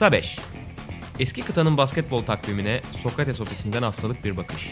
Kısa Beş. Eski kıtanın basketbol takvimine Sokrates ofisinden haftalık bir bakış.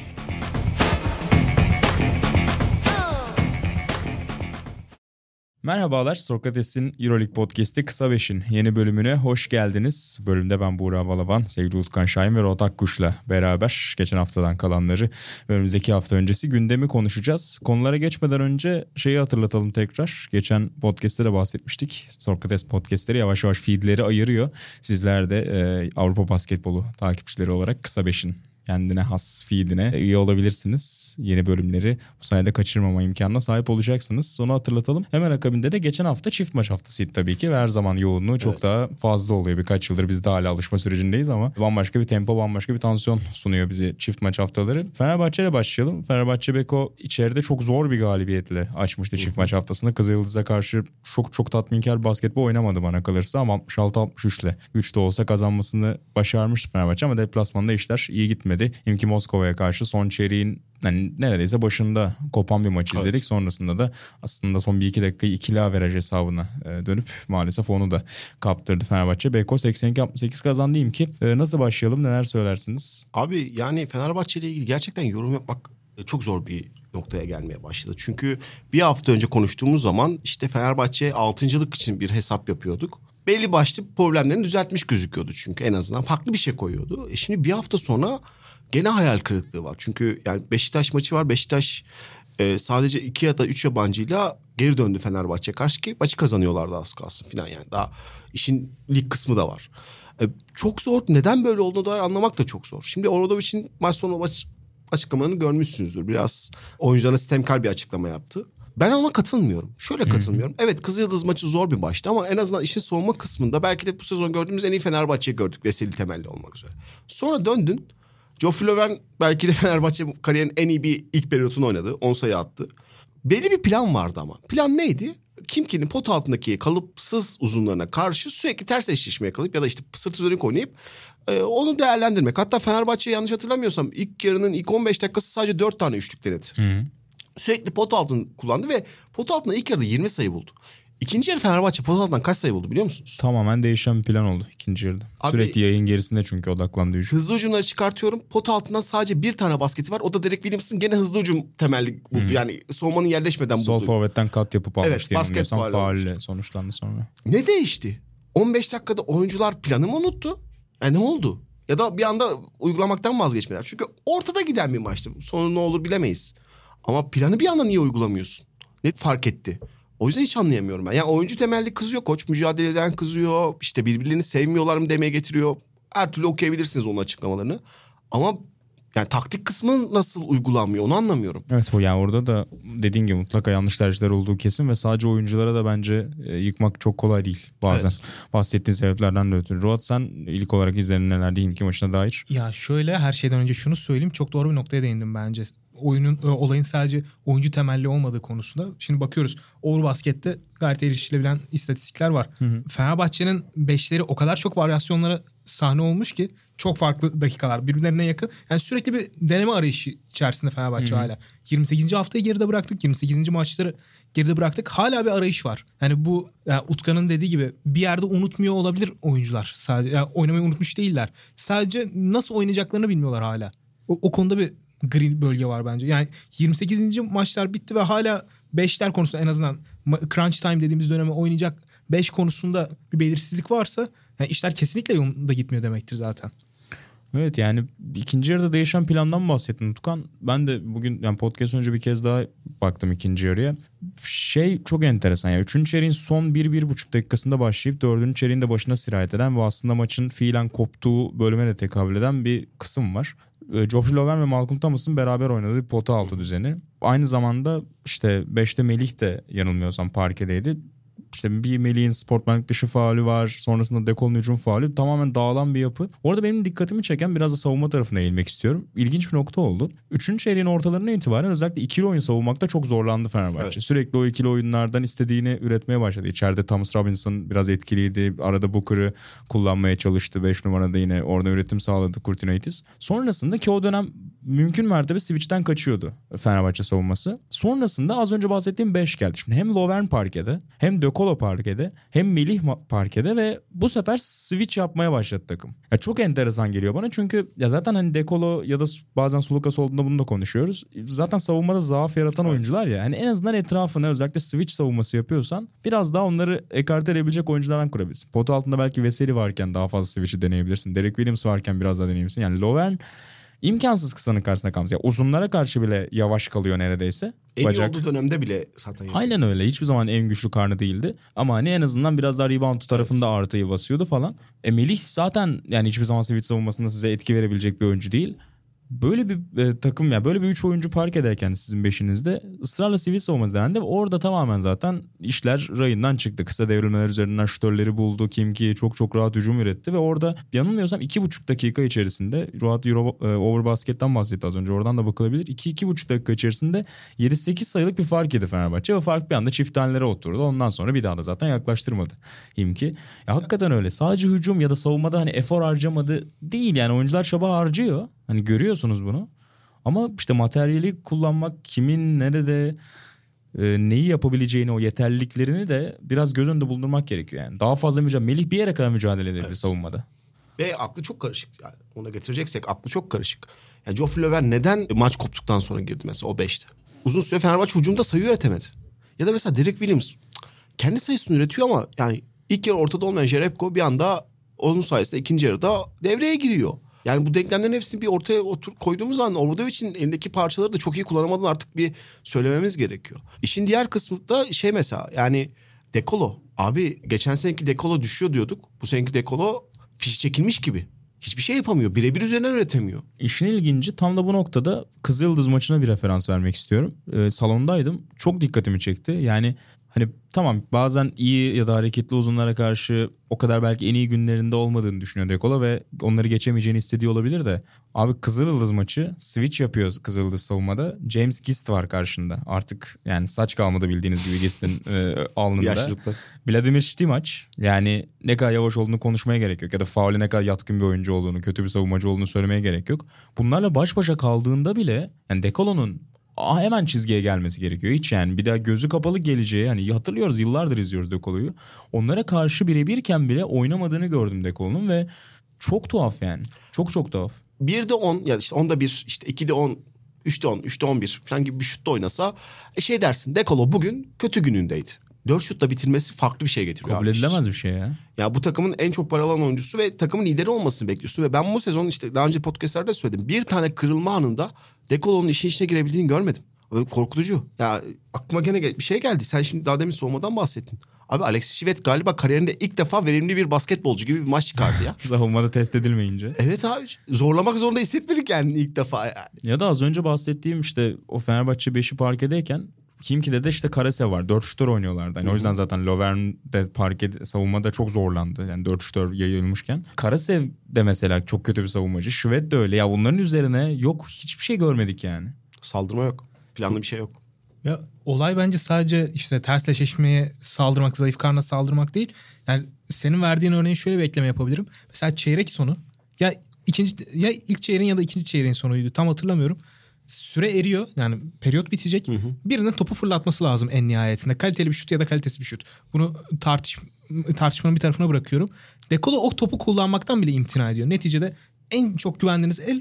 Merhabalar, Sokrates'in EuroLeague podcast'i Kısa Beş'in yeni bölümüne hoş geldiniz. Bölümde ben Burak Balaban, Sevgi Utkan Şahin ve Rota Kuşla beraber geçen haftadan kalanları ve önümüzdeki hafta öncesi gündemi konuşacağız. Konulara geçmeden önce şeyi hatırlatalım tekrar. Geçen podcast'te de bahsetmiştik. Sokrates podcast'leri yavaş yavaş feed'leri ayırıyor. Sizler de Avrupa basketbolu takipçileri olarak Kısa Beş'in kendine has feedine üye olabilirsiniz. Yeni bölümleri bu sayede kaçırmama imkanına sahip olacaksınız. Onu hatırlatalım. Hemen akabinde de geçen hafta çift maç haftasıydı tabii ki. Ve her zaman yoğunluğu çok daha fazla oluyor. Birkaç yıldır biz de hala alışma sürecindeyiz ama bambaşka bir tempo, bambaşka bir tansiyon sunuyor bize çift maç haftaları. Fenerbahçe ile başlayalım. Fenerbahçe Beko içeride çok zor bir galibiyetle açmıştı çift maç haftasını. Kızılyıldız'a karşı çok tatminkar basketbol oynamadı bana kalırsa ama 66-63'le 3 de olsa kazanmasını başarmıştı Fenerbahçe ama deplasmanda işler iyi gitmedi. Himki Moskova'ya karşı son çeyreğin neredeyse başında kopan bir maç izledik. Evet. Sonrasında da aslında son 1-2 dakikayı ikili averaj hesabına dönüp maalesef onu da kaptırdı Fenerbahçe. Beko 82-68 kazandı Himki. Nasıl başlayalım, neler söylersiniz? Abi yani Fenerbahçe ile ilgili gerçekten yorum yapmak çok zor bir noktaya gelmeye başladı. Çünkü bir hafta önce konuştuğumuz zaman işte Fenerbahçe 6.lık için bir hesap yapıyorduk. Belli başlı problemlerini düzeltmiş gözüküyordu çünkü en azından. Farklı bir şey koyuyordu. Şimdi bir hafta sonra gene hayal kırıklığı var. Çünkü yani Beşiktaş maçı var. Beşiktaş sadece 2 ya da 3 yabancıyla geri döndü Fenerbahçe'ye karşı ki maçı kazanıyorlardı az kalsın falan yani. Daha işin lig kısmı da var. Çok zor. Neden böyle olduğunu da anlamak da çok zor. Şimdi Obradović'in maç sonu açıklamalarını görmüşsünüzdür. Biraz oyuncularına sitemkar bir açıklama yaptı. Ben ona katılmıyorum. Şöyle katılmıyorum. Evet, Kızılyıldız maçı zor bir maçtı ama en azından işin soğuma kısmında belki de bu sezon gördüğümüz en iyi Fenerbahçe'yi gördük. Veseli temelli olmak üzere. Sonra döndün. Joffrey Lauvergne belki de Fenerbahçe kariyerin en iyi bir ilk periyotunu oynadı. 10 sayı attı. Belli bir plan vardı ama. Plan neydi? Kimkinin pot altındaki kalıpsız uzunlarına karşı sürekli ters eşleşme yakalayıp ya da işte sırt üzerine oynayıp onu değerlendirmek. Hatta Fenerbahçe yanlış hatırlamıyorsam ilk yarının ilk 15 dakikası sadece 4 tane üçlük denedi. Sürekli pot altını kullandı ve pot altında ilk yarıda 20 sayı buldu. İkinci yarı Fenerbahçe pot altından kaç sayı buldu biliyor musunuz? Tamamen değişen bir plan oldu ikinci yarıda. Abi, sürekli yayın gerisinde çünkü odaklandı. Hızlı ucumları çıkartıyorum. Pot altından sadece bir tane basketi var. O da Derek Williams'ın gene hızlı ucum temelli buldu. Yani soğumanın yerleşmeden buldu. Sol forvetten kat yapıp almış evet, diye biliyorsan faulle sonuçlandı sonra. Ne değişti? 15 dakikada oyuncular planı mı unuttu? Ne oldu? Ya da bir anda uygulamaktan vazgeçmediler. Çünkü ortada giden bir maçtı. Sonu ne olur bilemeyiz. Ama planı bir anda niye uygulamıyorsun? Ne fark etti? O yüzden hiç anlayamıyorum ben. Yani oyuncu temelli kızıyor koç. Mücadeleden kızıyor. İşte birbirlerini sevmiyorlar mı demeye getiriyor. Her türlü okuyabilirsiniz onun açıklamalarını. Ama yani taktik kısmı nasıl uygulanmıyor onu anlamıyorum. Evet o yani orada da dediğin gibi mutlaka yanlış tercihler olduğu kesin ve sadece oyunculara da bence yıkmak çok kolay değil bazen. Evet. Bahsettiğin sebeplerden de ötürü. Ruat sen ilk olarak izlerin neler diyeyim ki maçına dair? Ya şöyle her şeyden önce şunu söyleyeyim. Çok doğru bir noktaya değindim bence. Olayın sadece oyuncu temelli olmadığı konusunda. Şimdi bakıyoruz. Eurobasket'te gayet erişilebilen istatistikler var. Fenerbahçe'nin beşleri o kadar çok varyasyonlara sahne olmuş ki çok farklı dakikalar birbirlerine yakın. Yani sürekli bir deneme arayışı içerisinde Fenerbahçe hala. 28. haftayı geride bıraktık. 28. maçları geride bıraktık. Hala bir arayış var. Yani bu yani Utkan'ın dediği gibi bir yerde unutmuyor olabilir oyuncular. Sadece yani oynamayı unutmuş değiller. Sadece nasıl oynayacaklarını bilmiyorlar hala. O konuda bir gri bölge var bence. Yani 28. maçlar bitti ve hala 5'ler konusunda en azından crunch time dediğimiz döneme oynayacak 5 konusunda bir belirsizlik varsa yani işler kesinlikle yolunda gitmiyor demektir zaten. Evet yani ikinci yarıda değişen plandan bahsettin Utkan. Ben de bugün yani podcast önce bir kez daha baktım ikinci yarıya. Şey çok enteresan ya. Üçüncü çeyreğin son 1-1,5 dakikasında başlayıp dördüncü çeyreğin de başına sirayet eden ve aslında maçın fiilen koptuğu bölüme de tekabül eden bir kısım var. Joffrey Lauvergne ve Malcolm Thomas'ın beraber oynadığı pota altı düzeni. Aynı zamanda işte 5'te Melih de yanılmıyorsam parkedeydi. İşte bir Melih'in sportmenlik dışı faulü var. Sonrasında De Colo'nun hücum faulü. Tamamen dağılan bir yapı. Orada benim dikkatimi çeken biraz da savunma tarafına eğilmek istiyorum. İlginç bir nokta oldu. Üçüncü çeyreğin ortalarına itibaren özellikle ikili oyun savunmakta çok zorlandı Fenerbahçe. Evet. Sürekli o ikili oyunlardan istediğini üretmeye başladı. İçeride Thomas Robinson biraz etkiliydi. Arada Booker'ı kullanmaya çalıştı. 5 numarada yine orada üretim sağladı Kurtinaitis. Sonrasında ki o dönem mümkün mertebe switch'ten kaçıyordu Fenerbahçe savunması. Sonrasında az önce bahsettiğim 5 geldi. Şimdi hem Lauvergne parkede hem De Colo Colo parkede hem Melih parkede ve bu sefer switch yapmaya başladı takım. Ya çok enteresan geliyor bana çünkü ya zaten hani De Colo ya da bazen Sulukas olduğunda bunu da konuşuyoruz. Zaten savunmada zaaf yaratan oyuncular ya. Hani en azından etrafına özellikle switch savunması yapıyorsan biraz daha onları ekarte edebilecek oyunculardan kurabilirsin. Potu altında belki Veseli varken daha fazla switch'i deneyebilirsin. Derek Williams varken biraz daha deneyebilirsin. Yani Lauvergne imkansız kısanın karşısına kalmış. Yani uzunlara karşı bile yavaş kalıyor neredeyse. En iyi olduğu dönemde bile zaten. Aynen öyle. Hiçbir zaman en güçlü karnı değildi. Ama hani en azından biraz daha rebound tarafında artıyı basıyordu falan. Melih zaten yani hiçbir zaman switch savunmasında size etki verebilecek bir oyuncu değil. Böyle bir takım ya böyle bir 3 oyuncu park ederken sizin beşinizde ısrarla switch savunması denendi. Orada tamamen zaten işler rayından çıktı. Kısa devrilmeler üzerinden şutörleri buldu. Kimki çok rahat hücum üretti ve orada yanılmıyorsam 2,5 dakika içerisinde rahat over basketten bahsetti az önce. Oradan da bakılabilir. 2-2,5 dakika içerisinde 7-8 sayılık bir fark yedi Fenerbahçe ve fark bir anda çift tanelere oturdu. Ondan sonra bir daha da zaten yaklaştırmadı Kimki. Ya hakikaten öyle. Sadece hücum ya da savunmada hani efor harcamadı değil yani oyuncular çaba harcıyor. Hani görüyorsunuz bunu ama işte materyali kullanmak kimin nerede neyi yapabileceğini o yeterliliklerini de biraz göz önünde bulundurmak gerekiyor yani. Daha fazla Melih bir yere kadar mücadele edebilir savunmada. Ve aklı çok karışık yani ona getireceksek aklı çok karışık. Yani Joffrey Lauvergne neden maç koptuktan sonra girdi mesela o 5'te? Uzun süre Fenerbahçe hücumda sayı üretemedi. Ya da mesela Derek Williams kendi sayısını üretiyor ama yani ilk yarı ortada olmayan Jerebko bir anda onun sayesinde ikinci yarıda devreye giriyor. Yani bu denklemlerin hepsini bir ortaya koyduğumuz zaman Obradović'in elindeki parçaları da çok iyi kullanamadığını artık bir söylememiz gerekiyor. İşin diğer kısmı da mesela yani De Colo. Abi geçen seneki De Colo düşüyor diyorduk. Bu seneki De Colo fiş çekilmiş gibi. Hiçbir şey yapamıyor. Birebir üzerinden üretemiyor. İşin ilginci tam da bu noktada Kızılyıldız maçına bir referans vermek istiyorum. Salondaydım. Çok dikkatimi çekti. Yani hani tamam bazen iyi ya da hareketli uzunlara karşı o kadar belki en iyi günlerinde olmadığını düşünüyor De Colo ve onları geçemeyeceğini istediği olabilir de. Abi Kızılyıldız maçı switch yapıyor Kızılyıldız savunmada. James Gist var karşında. Artık yani saç kalmadı bildiğiniz gibi Gist'in alnında. Yaşlılıkta. Vladimir Stimac yani ne kadar yavaş olduğunu konuşmaya gerek yok. Ya da faule ne kadar yatkın bir oyuncu olduğunu, kötü bir savunmacı olduğunu söylemeye gerek yok. Bunlarla baş başa kaldığında bile yani De Colo'nun hemen çizgiye gelmesi gerekiyor. Hiç yani bir daha gözü kapalı geleceği hani hatırlıyoruz yıllardır izliyoruz De Colo'yu. Onlara karşı birebirken bile oynamadığını gördüm De Colo'nun ve çok tuhaf yani. Çok tuhaf. 1'de 10 ya işte 10'da 1 işte 2'de 10 3'de 10 3'de 11 falan gibi bir şutta oynasa şey dersin De Colo bugün kötü günündeydi. 4 şutla bitirmesi farklı bir şey getiriyor. Kabul edilemez bir şey ya. Ya bu takımın en çok para alan oyuncusu ve takımın lideri olmasını bekliyorsun. Ve ben bu sezon işte daha önce podcastlerde söyledim. Bir tane kırılma anında De Colo'nun işin içine girebildiğini görmedim. Böyle korkutucu. Ya aklıma gene bir şey geldi. Sen şimdi daha demin soğumadan bahsettin. Abi Alexis Şivet galiba kariyerinde ilk defa verimli bir basketbolcu gibi bir maç çıkardı ya. Savunmada test edilmeyince. Evet abi. Zorlamak zorunda hissetmedik yani ilk defa yani. Ya da az önce bahsettiğim işte o Fenerbahçe 5'i parkedeyken Kimki'de de işte Karasev var. 4 şutör oynuyorlardı. Yani o yüzden zaten Lauvergne de parke savunmada çok zorlandı. Yani 4 şutör yayılmışken. Karasev de mesela çok kötü bir savunmacı. Şüvet de öyle. Ya bunların üzerine yok hiçbir şey görmedik yani. Saldırma yok. Planlı bir şey yok. Ya olay bence sadece işte tersleşmeye saldırmak, zayıf karnına saldırmak değil. Yani senin verdiğin örneği şöyle bir ekleme yapabilirim. Mesela çeyrek sonu. Ya ilk çeyreğin ya da ikinci çeyreğin sonuydu. Tam hatırlamıyorum. Süre eriyor yani periyot bitecek. Birinin topu fırlatması lazım en nihayetinde. Kaliteli bir şut ya da kalitesiz bir şut. Bunu tartışmanın bir tarafına bırakıyorum. De Colo o topu kullanmaktan bile imtina ediyor. Neticede en çok güvendiğiniz el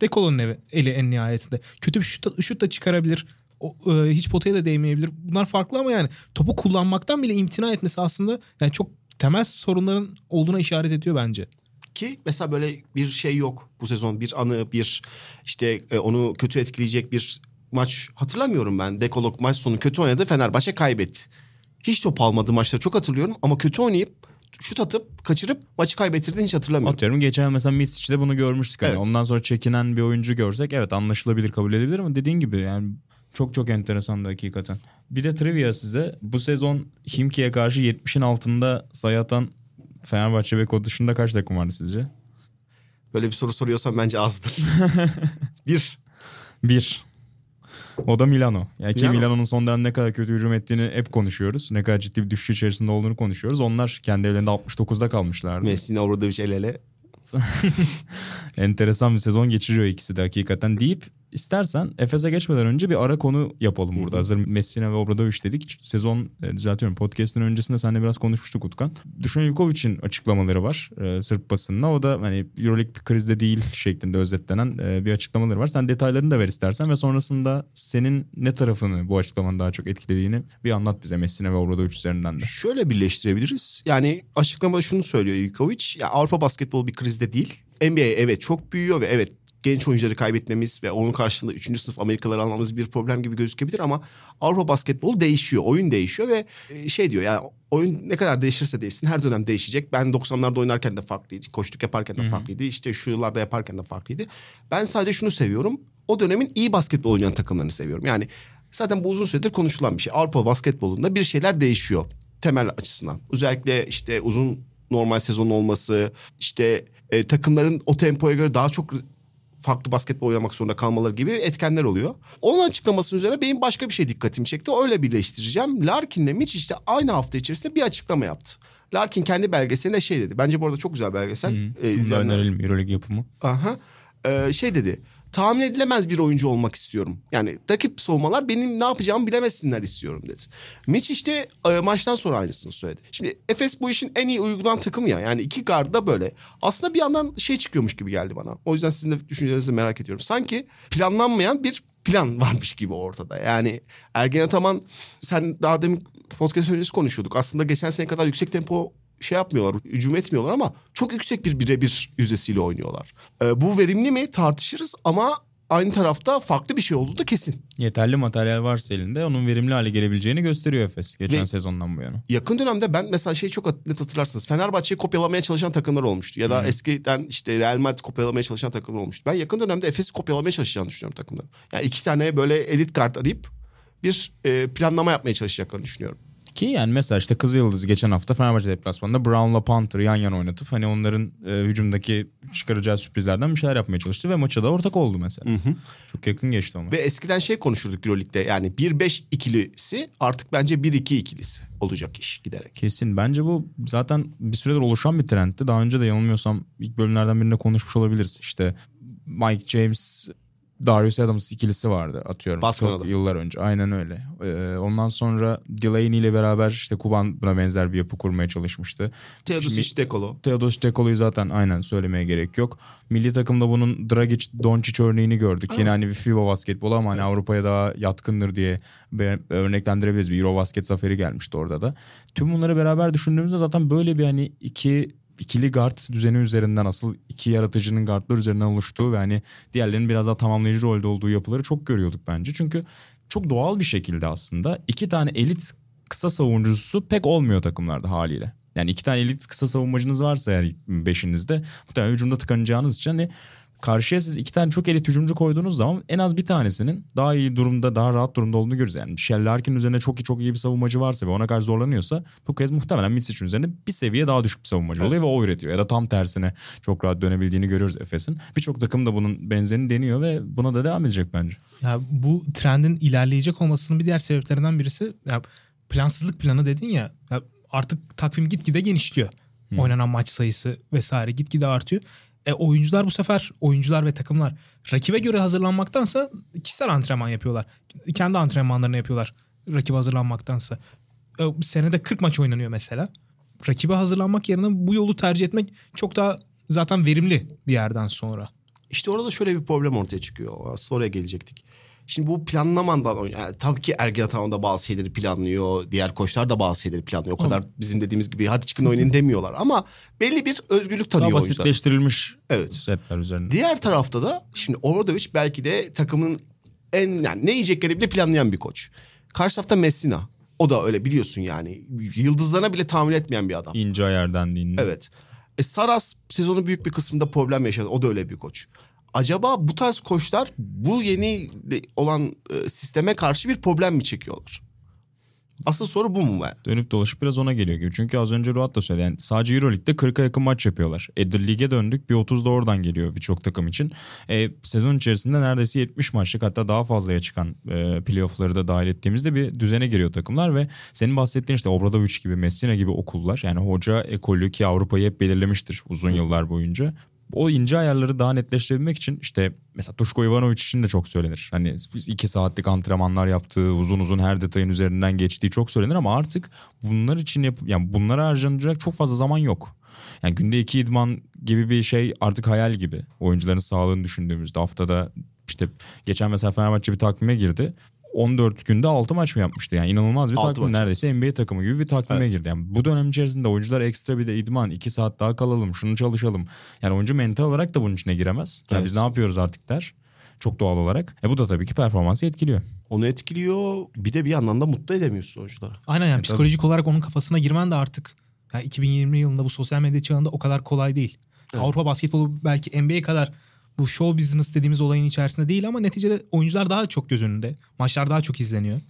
De Colo'nun eli en nihayetinde. Kötü bir şut da çıkarabilir. Hiç potaya da değmeyebilir. Bunlar farklı ama yani topu kullanmaktan bile imtina etmesi aslında yani çok temel sorunların olduğuna işaret ediyor bence. Ki mesela böyle bir şey yok bu sezon bir anı bir işte onu kötü etkileyecek bir maç hatırlamıyorum ben. De Colo maç sonu kötü oynadı Fenerbahçe kaybetti. Hiç top almadı maçları çok hatırlıyorum ama kötü oynayıp şut atıp kaçırıp maçı kaybettirdiğini hiç hatırlamıyorum. Atıyorum geçen mesela Micić'de bunu görmüştük. Evet. Yani ondan sonra çekinen bir oyuncu görsek evet anlaşılabilir kabul edilebilir ama dediğin gibi yani çok enteresandı hakikaten. Bir de trivia size bu sezon Himki'ye karşı 70'in altında sayı atan Fenerbahçe Beko dışında kaç takım vardı sizce? Böyle bir soru soruyorsan bence azdır. 1. 1. O da Milano. Yani ki Milano'nun son dönem ne kadar kötü hücum ettiğini hep konuşuyoruz. Ne kadar ciddi bir düşüş içerisinde olduğunu konuşuyoruz. Onlar kendi evlerinde 69'da kalmışlardı. Messina, Obradović el ele. Enteresan bir sezon geçiriyor ikisi de hakikaten deyip İstersen Efes'e geçmeden önce bir ara konu yapalım burada. Hı-hı. Hazır Messina ve Obradović dedik. Sezon düzeltiyorum. Podcast'ın öncesinde seninle biraz konuşmuştuk Utkan. Dušan Ivković'in açıklamaları var Sırp basınına. O da hani EuroLeague bir krizde değil şeklinde özetlenen bir açıklamaları var. Sen detaylarını da ver istersen ve sonrasında senin ne tarafını bu açıklamanın daha çok etkilediğini bir anlat bize Messina ve Obradović üzerinden de. Şöyle birleştirebiliriz. Yani açıklamada şunu söylüyor Ivković. Ya Avrupa basketbolu bir krizde değil. NBA evet çok büyüyor ve evet genç oyuncuları kaybetmemiz ve onun karşılığında 3. sınıf Amerikalıları almamız bir problem gibi gözükebilir ama Avrupa basketbolu değişiyor, oyun değişiyor ve şey diyor yani oyun ne kadar değişirse değişsin her dönem değişecek. Ben 90'larda oynarken de farklıydı, koçluk yaparken de farklıydı, işte şu yıllarda yaparken de farklıydı. Ben sadece şunu seviyorum, o dönemin iyi basketbol oynayan takımlarını seviyorum. Yani zaten bu uzun süredir konuşulan bir şey. Avrupa basketbolunda bir şeyler değişiyor temel açısından. Özellikle işte uzun normal sezonun olması, işte takımların o tempoya göre daha çok farklı basketbol oynamak zorunda kalmaları gibi etkenler oluyor. Onun açıklaması üzerine benim başka bir şey dikkatimi çekti. Öyle birleştireceğim. Larkin'le Mitch işte aynı hafta içerisinde bir açıklama yaptı. Larkin kendi belgeseline şey dedi. Bence bu arada çok güzel belgesel. Önerelim EuroLeague yapımı. Aha. Şey dedi. Tahmin edilemez bir oyuncu olmak istiyorum. Yani rakip savunmalar benim ne yapacağımı bilemezsinler istiyorum dedi. Mitch işte maçtan sonra aynısını söyledi. Şimdi Efes bu işin en iyi uygulanan takımı ya. Yani iki garda böyle. Aslında bir yandan şey çıkıyormuş gibi geldi bana. O yüzden sizin de düşüncelerinizi merak ediyorum. Sanki planlanmayan bir plan varmış gibi ortada. Yani Ergen Ataman, sen daha demin podcast öncesi konuşuyorduk. Aslında geçen sene kadar yüksek tempo şey yapmıyorlar, hücum etmiyorlar ama çok yüksek bir birebir yüzdesiyle oynuyorlar. Bu verimli mi tartışırız ama aynı tarafta farklı bir şey olduğu da kesin. Yeterli materyal varsa elinde onun verimli hale gelebileceğini gösteriyor Efes geçen sezondan bu yana. Yakın dönemde ben mesela şeyi çok net hatırlarsınız. Fenerbahçe'yi kopyalamaya çalışan takımlar olmuştu. Ya da eskiden işte Real Madrid kopyalamaya çalışan takımlar olmuştu. Ben yakın dönemde Efes'i kopyalamaya çalışacağını düşünüyorum takımlar. Yani iki tane böyle elit kart arayıp bir planlama yapmaya çalışacaklarını düşünüyorum. Ki yani mesela işte Kızılyıldız geçen hafta Fenerbahçe deplasmanında Brown'la Panther'ı yan yana oynatıp hani onların hücumdaki çıkaracağı sürprizlerden bir şeyler yapmaya çalıştı ve maça da ortak oldu mesela. Hı hı. Çok yakın geçti ama. Ve eskiden şey konuşurduk EuroLeague'de yani 1-5 ikilisi artık bence 1-2 ikilisi olacak iş giderek. Kesin bence bu zaten bir süredir oluşan bir trendti. Daha önce de yanılmıyorsam ilk bölümlerden birinde konuşmuş olabiliriz. İşte Mike James, Darius Adams ikilisi vardı atıyorum. Çok yıllar önce. Aynen öyle. Ondan sonra Delaney ile beraber işte Kuban buna benzer bir yapı kurmaya çalışmıştı. Theodosić, De Colo. Theodosić, De Colo'yu zaten aynen söylemeye gerek yok. Milli takımda bunun Dragić, Doncic örneğini gördük. Yine hani bir FIBA basketbolu ama hani Avrupa'ya daha yatkındır diye örneklendirebiliriz. Bir Eurobasket zaferi gelmişti orada da. Tüm bunları beraber düşündüğümüzde zaten böyle bir hani ikili guard düzeni üzerinden asıl iki yaratıcının guardlar üzerinden oluştuğu ve hani diğerlerinin biraz daha tamamlayıcı rolde olduğu yapıları çok görüyorduk bence. Çünkü çok doğal bir şekilde aslında iki tane elit kısa savuncusu pek olmuyor takımlarda haliyle. Yani iki tane elit kısa savunmacınız varsa eğer beşinizde bu tane hücumda tıkanacağınız için hani karşıya siz iki tane çok elit hücumcu koyduğunuz zaman en az bir tanesinin daha iyi durumda, daha rahat durumda olduğunu görürüz. Yani Larkin üzerine çok iyi bir savunmacı varsa ve ona karşı zorlanıyorsa bu kez muhtemelen Micić üzerine bir seviye daha düşük bir savunmacı oluyor ve o üretiyor. Ya da tam tersine çok rahat dönebildiğini görüyoruz Efes'in. Birçok takım da bunun benzerini deniyor ve buna da devam edecek bence. Ya bu trendin ilerleyecek olmasının bir diğer sebeplerinden birisi ya plansızlık planı dedin ya artık takvim gitgide genişliyor. Oynanan maç sayısı vesaire gitgide artıyor. Oyuncular bu sefer, oyuncular ve takımlar rakibe göre hazırlanmaktansa kişisel antrenman yapıyorlar. Kendi antrenmanlarını yapıyorlar rakibe hazırlanmaktansa. Senede 40 maç oynanıyor mesela. Rakibe hazırlanmak yerine bu yolu tercih etmek çok daha zaten verimli bir yerden sonra. İşte orada şöyle bir problem ortaya çıkıyor. Soruya gelecektik. Şimdi bu planlamandan yani tabii ki Ergen Ataman da bazı şeyleri planlıyor. Diğer koçlar da bazı şeyleri planlıyor. O kadar bizim dediğimiz gibi hadi çıkın oynayın demiyorlar. Ama belli bir özgürlük tanıyor oyuncular. Daha basitleştirilmiş setler üzerinde. Diğer tarafta da şimdi Obradović belki de takımın yani ne yiyecekleri bile planlayan bir koç. Karşı tarafta Messina. O da öyle biliyorsun yani. Yıldızlarına bile tahammül etmeyen bir adam. İnce ayardan dinle. Evet. Saras sezonun büyük bir kısmında problem yaşadı. O da öyle bir koç. Acaba bu tarz koçlar bu yeni olan sisteme karşı bir problem mi çekiyorlar? Asıl soru bu mu? Dönüp dolaşıp biraz ona geliyor gibi. Çünkü az önce Ruat da söyledi. Yani sadece EuroLeague'de 40'a yakın maç yapıyorlar. Lig'e döndük. Bir 30 da oradan geliyor birçok takım için. Sezon içerisinde neredeyse 70 maçlık hatta daha fazlaya çıkan playoff'ları da dahil ettiğimizde bir düzene giriyor takımlar ve senin bahsettiğin işte Obradović gibi, Messina gibi okullar. Yani hoca ekolü ki Avrupa'yı hep belirlemiştir uzun yıllar boyunca. o ince ayarları daha netleştirebilmek için işte mesela Duško Ivanović için de çok söylenir. Hani 2 saatlik antrenmanlar yaptığı, uzun uzun her detayın üzerinden geçtiği çok söylenir ama artık bunlar için yani bunlara harcanacak çok fazla zaman yok. Yani günde 2 idman gibi bir şey artık hayal gibi. Oyuncuların sağlığını düşündüğümüzde haftada işte geçen mesela Fenerbahçe bir takvime girdi. 14 günde 6 maç mı yapmıştı? Yani inanılmaz bir takvim. Maç. Neredeyse NBA takımı gibi bir takvime girdi. Yani bu dönem içerisinde oyuncular ekstra bir de idman, 2 saat daha kalalım, şunu çalışalım. Yani oyuncu mental olarak da bunun içine giremez. Yani biz ne yapıyoruz artık der. Çok doğal olarak. Bu da tabii ki performansı etkiliyor. Onu etkiliyor. Bir de bir yandan da mutlu edemiyorsun oyuncuları. Aynen yani psikolojik olarak onun kafasına girmen de artık. Yani 2020 yılında bu sosyal medya çağında o kadar kolay değil. Evet. Avrupa basketbolu belki NBA kadar bu show business dediğimiz olayın içerisinde değil ama neticede oyuncular daha çok göz önünde. Maçlar daha çok izleniyor.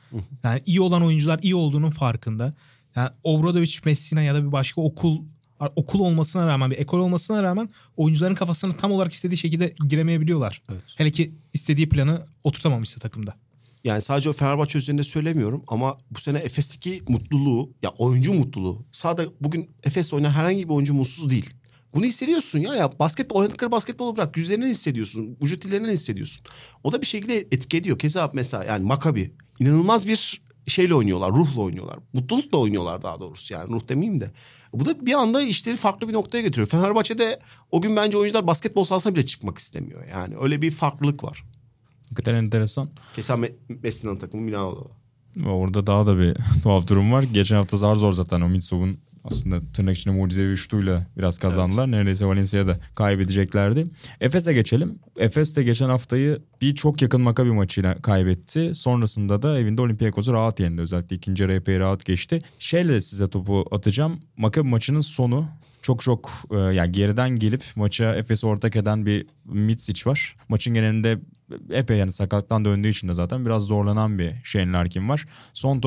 Yani iyi olan oyuncular iyi olduğunun farkında. Yani Obradović, Messina ya da bir başka okul olmasına rağmen, bir ekol olmasına rağmen oyuncuların kafasını tam olarak istediği şekilde giremeyebiliyorlar. Evet. Hele ki istediği planı oturtamamışsa takımda. Yani sadece o Fenerbahçe üzerinde söylemiyorum ama bu sene Efes'teki mutluluğu, ya oyuncu mutluluğu. Sadece bugün Efes'te oynayan herhangi bir oyuncu mutsuz değil. Bunu hissediyorsun ya basketbol oynadıkları basketbolu bırak yüzlerinden hissediyorsun, vücut dillerinden hissediyorsun. O da bir şekilde etki ediyor. Kesap mesela yani Makabi inanılmaz bir şeyle oynuyorlar, ruhla oynuyorlar. Mutlulukla oynuyorlar daha doğrusu yani ruh demeyeyim de. Bu da bir anda işleri farklı bir noktaya getiriyor. Fenerbahçe'de o gün bence oyuncular basketbol sahasına bile çıkmak istemiyor. Yani öyle bir farklılık var. Hakikaten enteresan. Kesap Messina'nın takımı Milano'da. Orada daha da bir tuhaf durum var. Geçen hafta zar zor zaten o Mitsov'un aslında tırnak içinde mucizevi şutuyla biraz kazandılar. Evet. Neredeyse Valencia'da kaybedeceklerdi. Efes'e geçelim. Efes de geçen haftayı bir çok yakın Makabi maçıyla kaybetti. Sonrasında da evinde Olympiakos'u rahat yendi. Özellikle ikinci yarı epey rahat geçti. Şeyle size topu atacağım. Makabi maçının sonu çok yani geriden gelip maça Efes'i ortak eden bir Micić var. Maçın genelinde epey yani sakatlıktan döndüğü için de zaten biraz zorlanan bir Larkin var. Son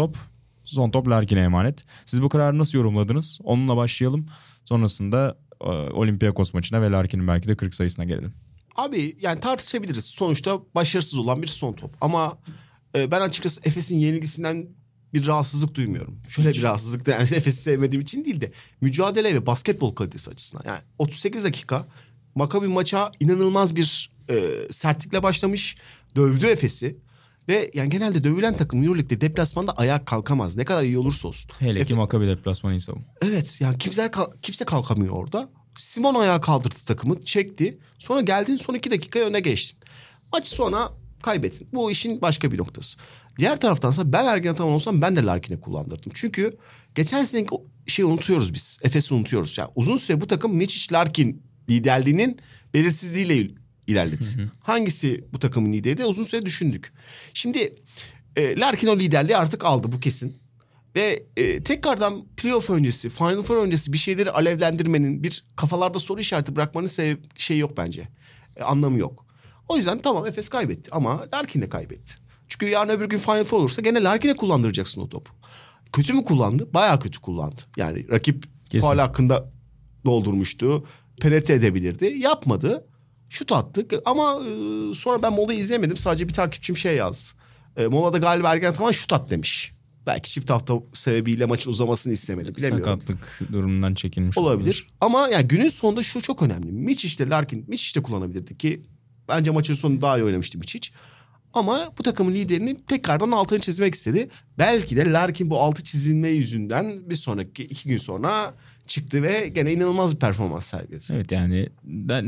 top Larkin'e emanet. Siz bu kararı nasıl yorumladınız? Onunla başlayalım. Sonrasında Olympiakos maçına ve Larkin'in belki de 40 sayısına gelelim. Abi yani tartışabiliriz. Sonuçta başarısız olan bir son top. Ama ben açıkçası Efes'in yenilgisinden bir rahatsızlık duymuyorum. Şöyle bir rahatsızlık da yani Efes'i sevmediğim için değil de mücadele ve basketbol kalitesi açısından. Yani 38 dakika Makabi maça inanılmaz bir sertlikle başlamış. Dövdü Efes'i. Ve yani genelde dövülen takım EuroLeague'de deplasmanda ayağa kalkamaz. Ne kadar iyi olursa olsun. Hele ki Makabi deplasmanı insan. Evet yani kimse kalkamıyor orada. Simon ayağa kaldırdı takımı, çekti. Sonra geldin son 2 dakikaya öne geçtin. Maçı sonra kaybettin. Bu işin başka bir noktası. Diğer taraftansa ben Ergin Ataman olsam ben de Larkin'e kullandırdım. Çünkü geçen seneki şeyi unutuyoruz biz. Efes'i unutuyoruz. Yani uzun süre bu takım Micić Larkin liderliğinin belirsizliğiyle ilerledi. Hangisi bu takımın lideri de uzun süre düşündük. Şimdi Larkin o liderliği artık aldı bu kesin. Ve tekrardan playoff öncesi, Final Four öncesi bir şeyleri alevlendirmenin, bir kafalarda soru işareti bırakmanın şey yok bence. Anlamı yok. O yüzden tamam Efes kaybetti ama Larkin de kaybetti. Çünkü yarın öbür gün Final Four olursa gene Larkin'e kullandıracaksın o topu. Kötü mü kullandı? Bayağı kötü kullandı. Yani rakip faul hakkında doldurmuştu. Penaltı edebilirdi. Yapmadı. Şut attık ama sonra ben molayı izlemedim. Sadece bir takipçim yazdı. Molada galiba Ergen Ataman şut at demiş. Belki çift hafta sebebiyle maçın uzamasını istemedi. Bilemiyorum. Sakatlık durumundan çekinmiş olabilir. Ama yani günün sonunda şu çok önemli. Larkin Micić de kullanabilirdi ki bence maçın sonunda daha iyi oynamıştı Micić. Ama bu takımın liderini tekrardan altını çizmek istedi. Belki de Larkin bu altı çizilme yüzünden bir sonraki 2 gün sonra çıktı ve gene inanılmaz bir performans sergiledi. Evet yani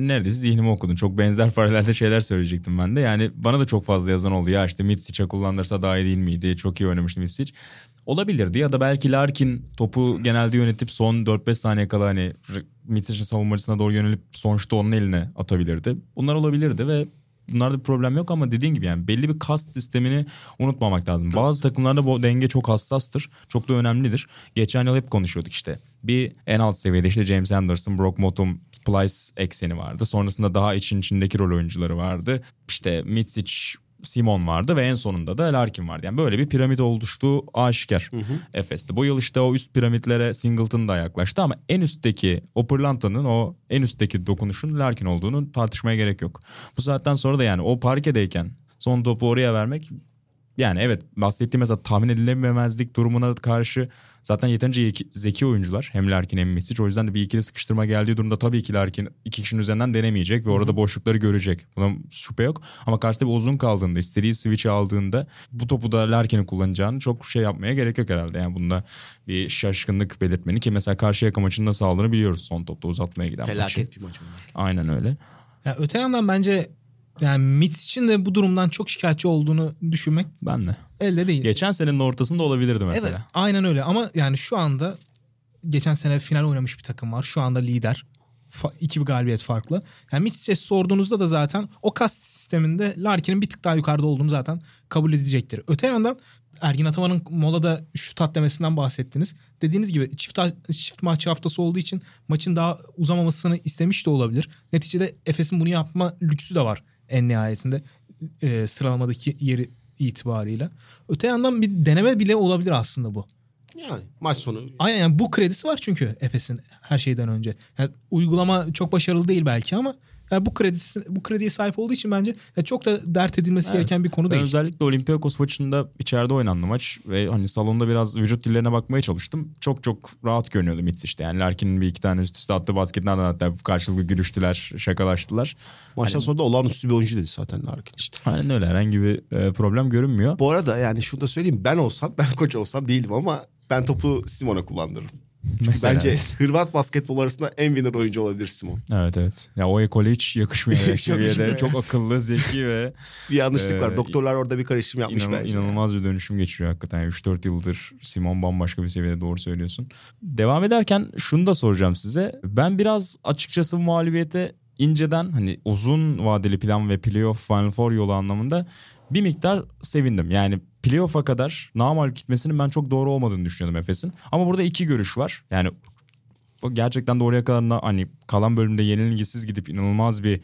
neredeyse zihnimi okudun. Çok benzer farelerde şeyler söyleyecektim ben de. Yani bana da çok fazla yazan oldu. Ya işte Micić'e kullanırsa daha iyi değil miydi? Çok iyi oynamıştı Micić. Olabilirdi ya da belki Larkin topu genelde yönetip son 4-5 saniye kala hani Micić'in savunmacısına doğru yönelip son şutu onun eline atabilirdi. Bunlar olabilirdi ve bunlarda bir problem yok ama dediğin gibi yani belli bir kast sistemini unutmamak lazım. Tabii. Bazı takımlarda bu denge çok hassastır. Çok da önemlidir. Geçen yıl hep konuşuyorduk işte. Bir en alt seviyede işte James Anderson, Brock Motum, Pleiss ekseni vardı. Sonrasında daha içindeki rol oyuncuları vardı. İşte Micić, Simon vardı ve en sonunda da Larkin vardı. Yani böyle bir piramit oluştuğu aşikar Efes'te. Bu yıl işte o üst piramitlere Singleton da yaklaştı ama en üstteki o pırlantanın o en üstteki dokunuşun Larkin olduğunu tartışmaya gerek yok. Bu saatten sonra da yani o parkedeyken son topu oraya vermek yani evet bahsettiğim mesela tahmin edilememezlik durumuna karşı zaten yeterince zeki oyuncular. Hem Larkin hem Micić. O yüzden de bir ikili sıkıştırma geldiği durumda tabii ki Larkin iki kişinin üzerinden denemeyecek ve orada boşlukları görecek. Buna şüphe yok. Ama karşıda bir uzun kaldığında, istediği switch'i aldığında bu topu da Larkin'i kullanacağını çok şey yapmaya gerek yok herhalde. Yani bunda bir şaşkınlık belirtmeni ki mesela Karşıyaka maçının nasıl aldığını biliyoruz son topta uzatmaya giden maçı. Felaket bir maç oldu. Aynen öyle. Ya öte yandan bence yani Micić'in de bu durumdan çok şikayetçi olduğunu düşünmek ben de elde değil. Geçen senenin ortasında olabilirdi mesela. Evet, aynen öyle ama yani şu anda geçen sene final oynamış bir takım var. Şu anda lider. İki bir galibiyet farklı. Yani Micić'e sorduğunuzda da zaten o kast sisteminde Larkin'in bir tık daha yukarıda olduğunu zaten kabul edecektir. Öte yandan Ergin Ataman'ın molada şut at demesinden bahsettiniz. Dediğiniz gibi çift maç haftası olduğu için maçın daha uzamamasını istemiş de olabilir. Neticede Efes'in bunu yapma lüksü de var en nihayetinde sıralamadaki yeri itibarıyla. Öte yandan bir deneme bile olabilir aslında bu. Yani maç sonu. Aynen yani bu kredisi var çünkü Efes'in her şeyden önce. Yani uygulama çok başarılı değil belki ama yani bu krediye sahip olduğu için bence çok da dert edilmesi gereken bir konu değil. Özellikle Olympiakos maçında içeride oynandı maç ve hani salonda biraz vücut dillerine bakmaya çalıştım. Çok rahat görünüyordu Micić işte. Yani Larkin'in bir iki tane üst üste attığı basketlerden hatta karşılıklı gülüştüler, şakalaştılar. Maçtan sonra da olağanüstü bir oyuncu dedi zaten Larkin işte. Aynen öyle, herhangi bir problem görünmüyor. Bu arada yani şunu da söyleyeyim, ben koç olsam değildim ama ben topu Simon'a kullandırırım. Bence Hırvat basketbol arasında en winner oyuncu olabilir Simon. Evet. Ya o ekole hiç yakışmıyor. Çok akıllı, zeki ve bir yanlışlık var. Doktorlar orada bir karışım yapmış bence. İnanılmaz bir dönüşüm geçiriyor hakikaten. 3-4 yıldır Simon bambaşka bir seviyede, doğru söylüyorsun. Devam ederken şunu da soracağım size. Ben biraz açıkçası bu mağlubiyete inceden hani uzun vadeli plan ve playoff Final Four yolu anlamında bir miktar sevindim. Yani playoff'a kadar namalip gitmesinin ben çok doğru olmadığını düşünüyordum Efes'in. Ama burada iki görüş var. Yani gerçekten de oraya kadar hani kalan bölümde yenilgisiz gidip inanılmaz bir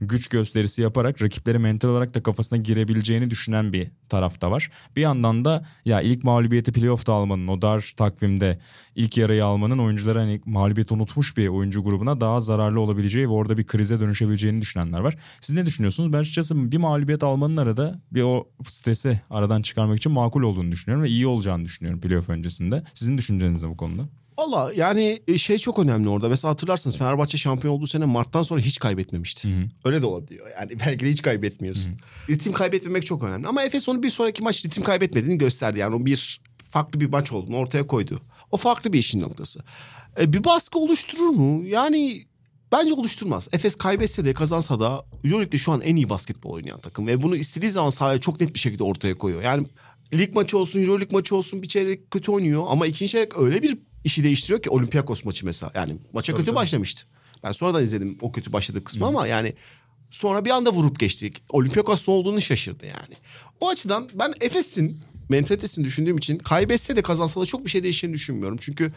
güç gösterisi yaparak rakipleri mental olarak da kafasına girebileceğini düşünen bir tarafta var. Bir yandan da ya ilk mağlubiyeti playoff'ta almanın, o dar takvimde ilk yarayı almanın oyunculara hani mağlubiyeti unutmuş bir oyuncu grubuna daha zararlı olabileceği ve orada bir krize dönüşebileceğini düşünenler var. Siz ne düşünüyorsunuz? Ben açıkçası bir mağlubiyet almanın arada bir o stresi aradan çıkarmak için makul olduğunu düşünüyorum ve iyi olacağını düşünüyorum playoff öncesinde. Sizin düşünceniz ne bu konuda? Valla yani şey çok önemli orada. Mesela hatırlarsınız Fenerbahçe şampiyon olduğu sene Mart'tan sonra hiç kaybetmemişti. Hı-hı. Öyle de olabiliyor. Yani belki de hiç kaybetmiyorsun. Hı-hı. Ritim kaybetmemek çok önemli. Ama Efes onu bir sonraki maç ritim kaybetmediğini gösterdi. Yani o bir farklı bir maç olduğunu ortaya koydu. O farklı bir işin noktası. Bir baskı oluşturur mu? Yani bence oluşturmaz. Efes kaybetse de kazansa da EuroLeague'de şu an en iyi basketbol oynayan takım. Ve bunu istediği zaman sahaya çok net bir şekilde ortaya koyuyor. Yani lig maçı olsun, EuroLeague maçı olsun bir çeyrek kötü oynuyor. Ama ikinci çeyrek öyle bir İşi değiştiriyor ki Olympiakos maçı mesela. Yani maça kötü başlamıştı. Ben sonradan izledim o kötü başladığı kısmı ama yani sonra bir anda vurup geçtik. Olympiakos olduğunu şaşırdı yani. O açıdan ben Efes'in mentalitesini düşündüğüm için kaybetse de kazansa da çok bir şey değişeceğini düşünmüyorum. Çünkü